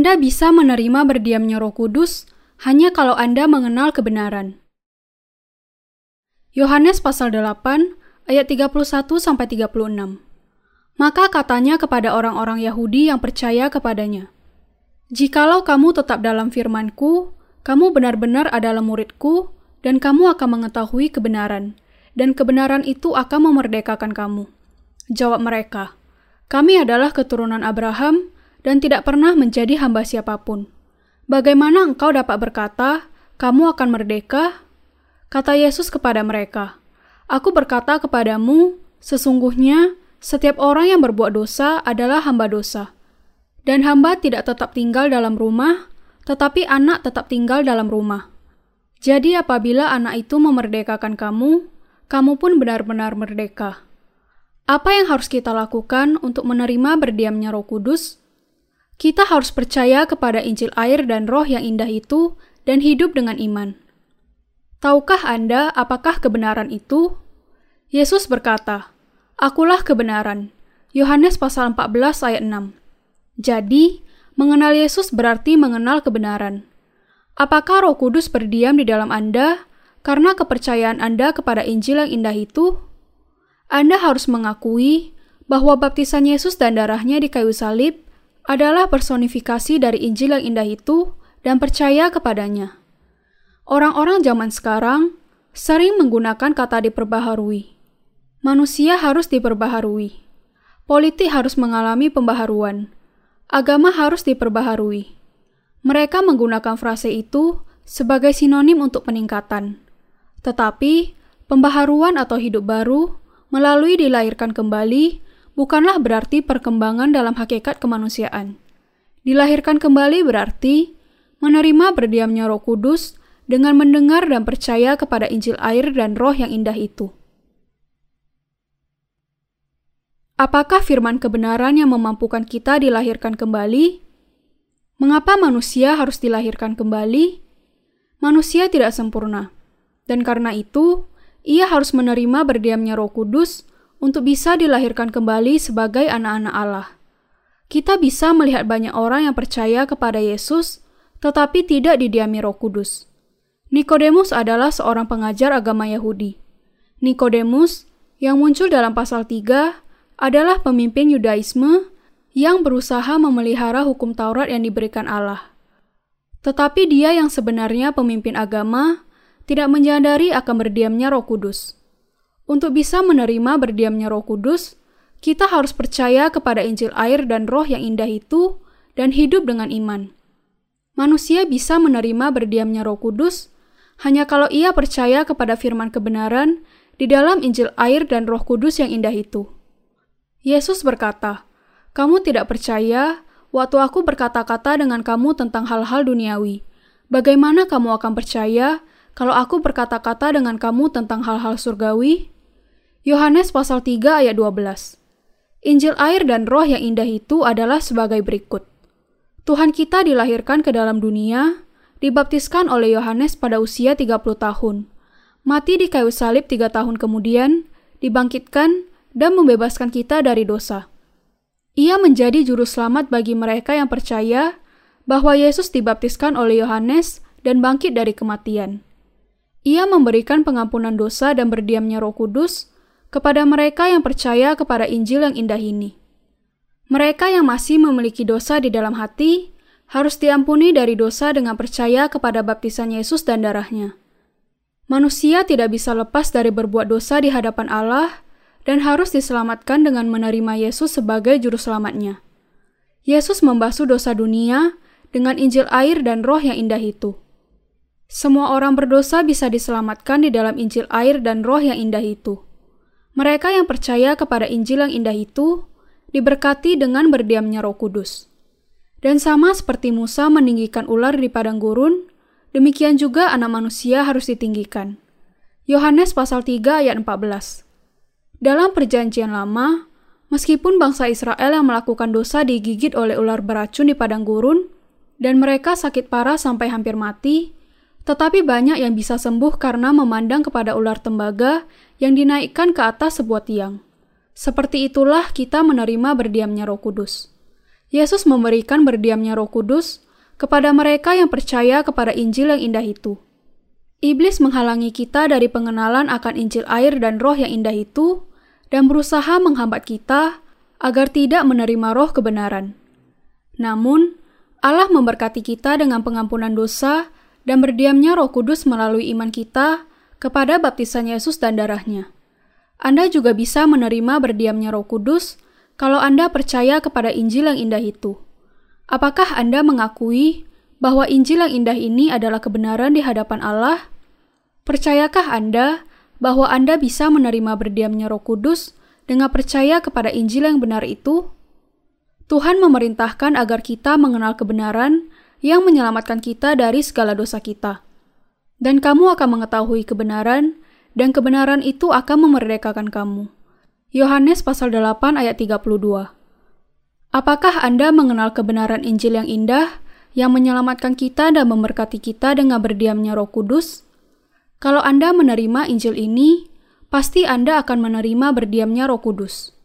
Anda bisa menerima berdiamnya Roh Kudus hanya kalau Anda mengenal kebenaran. Yohanes pasal 8 ayat 31-36. Maka katanya kepada orang-orang Yahudi yang percaya kepadanya, "Jikalau kamu tetap dalam firman-Ku, kamu benar-benar adalah murid-Ku, dan kamu akan mengetahui kebenaran, dan kebenaran itu akan memerdekakan kamu." Jawab mereka, "Kami adalah keturunan Abraham, dan tidak pernah menjadi hamba siapapun. Bagaimana engkau dapat berkata, kamu akan merdeka?" Kata Yesus kepada mereka, "Aku berkata kepadamu, sesungguhnya setiap orang yang berbuat dosa adalah hamba dosa. Dan hamba tidak tetap tinggal dalam rumah, tetapi anak tetap tinggal dalam rumah. Jadi apabila anak itu memerdekakan kamu, kamu pun benar-benar merdeka." Apa yang harus kita lakukan untuk menerima berdiamnya Roh Kudus? Kita harus percaya kepada Injil air dan Roh yang indah itu dan hidup dengan iman. Tahukah Anda apakah kebenaran itu? Yesus berkata, "Akulah kebenaran." Yohanes pasal 14 ayat 6. Jadi, mengenal Yesus berarti mengenal kebenaran. Apakah Roh Kudus berdiam di dalam Anda karena kepercayaan Anda kepada Injil yang indah itu? Anda harus mengakui bahwa baptisan Yesus dan darahnya di kayu salib adalah personifikasi dari Injil yang indah itu dan percaya kepadanya. Orang-orang zaman sekarang sering menggunakan kata diperbaharui. Manusia harus diperbaharui. Politik harus mengalami pembaharuan. Agama harus diperbaharui. Mereka menggunakan frase itu sebagai sinonim untuk peningkatan. Tetapi, pembaharuan atau hidup baru melalui dilahirkan kembali bukanlah berarti perkembangan dalam hakikat kemanusiaan. Dilahirkan kembali berarti menerima berdiamnya Roh Kudus dengan mendengar dan percaya kepada Injil air dan Roh yang indah itu. Apakah firman kebenaran yang memampukan kita dilahirkan kembali? Mengapa manusia harus dilahirkan kembali? Manusia tidak sempurna, dan karena itu, ia harus menerima berdiamnya Roh Kudus untuk bisa dilahirkan kembali sebagai anak-anak Allah. Kita bisa melihat banyak orang yang percaya kepada Yesus, tetapi tidak didiami Roh Kudus. Nikodemus adalah seorang pengajar agama Yahudi. Nikodemus, yang muncul dalam pasal 3, adalah pemimpin Yudaisme yang berusaha memelihara hukum Taurat yang diberikan Allah. Tetapi dia yang sebenarnya pemimpin agama tidak menyadari akan berdiamnya Roh Kudus. Untuk bisa menerima berdiamnya Roh Kudus, kita harus percaya kepada Injil air dan Roh yang indah itu dan hidup dengan iman. Manusia bisa menerima berdiamnya Roh Kudus hanya kalau ia percaya kepada firman kebenaran di dalam Injil air dan Roh Kudus yang indah itu. Yesus berkata, "Kamu tidak percaya waktu aku berkata-kata dengan kamu tentang hal-hal duniawi. Bagaimana kamu akan percaya kalau aku berkata-kata dengan kamu tentang hal-hal surgawi?" Yohanes pasal 3 ayat 12. Injil air dan Roh yang indah itu adalah sebagai berikut. Tuhan kita dilahirkan ke dalam dunia, dibaptiskan oleh Yohanes pada usia 30 tahun, mati di kayu salib 3 tahun kemudian, dibangkitkan, dan membebaskan kita dari dosa. Ia menjadi juru selamat bagi mereka yang percaya bahwa Yesus dibaptiskan oleh Yohanes dan bangkit dari kematian. Ia memberikan pengampunan dosa dan berdiamnya Roh Kudus kepada mereka yang percaya kepada Injil yang indah ini. Mereka yang masih memiliki dosa di dalam hati harus diampuni dari dosa dengan percaya kepada baptisan Yesus dan darahnya. Manusia tidak bisa lepas dari berbuat dosa di hadapan Allah dan harus diselamatkan dengan menerima Yesus sebagai juru selamatnya. Yesus membasuh dosa dunia dengan Injil air dan Roh yang indah itu. Semua orang berdosa bisa diselamatkan di dalam Injil air dan Roh yang indah itu. Mereka yang percaya kepada Injil yang indah itu diberkati dengan berdiamnya Roh Kudus. Dan sama seperti Musa meninggikan ular di padang gurun, demikian juga anak manusia harus ditinggikan. Yohanes pasal 3 ayat 14. Dalam perjanjian lama, meskipun bangsa Israel yang melakukan dosa digigit oleh ular beracun di padang gurun, dan mereka sakit parah sampai hampir mati, tetapi banyak yang bisa sembuh karena memandang kepada ular tembaga yang dinaikkan ke atas sebuah tiang. Seperti itulah kita menerima berdiamnya Roh Kudus. Yesus memberikan berdiamnya Roh Kudus kepada mereka yang percaya kepada Injil yang indah itu. Iblis menghalangi kita dari pengenalan akan Injil air dan Roh yang indah itu dan berusaha menghambat kita agar tidak menerima roh kebenaran. Namun, Allah memberkati kita dengan pengampunan dosa dan berdiamnya Roh Kudus melalui iman kita kepada baptisan Yesus dan darahnya. Anda juga bisa menerima berdiamnya Roh Kudus kalau Anda percaya kepada Injil yang indah itu. Apakah Anda mengakui bahwa Injil yang indah ini adalah kebenaran di hadapan Allah? Percayakah Anda bahwa Anda bisa menerima berdiamnya Roh Kudus dengan percaya kepada Injil yang benar itu? Tuhan memerintahkan agar kita mengenal kebenaran yang menyelamatkan kita dari segala dosa kita. Dan kamu akan mengetahui kebenaran, dan kebenaran itu akan memerdekakan kamu. Yohanes pasal 8 ayat 32. Apakah Anda mengenal kebenaran Injil yang indah yang menyelamatkan kita dan memberkati kita dengan berdiamnya Roh Kudus? Kalau Anda menerima Injil ini, pasti Anda akan menerima berdiamnya Roh Kudus.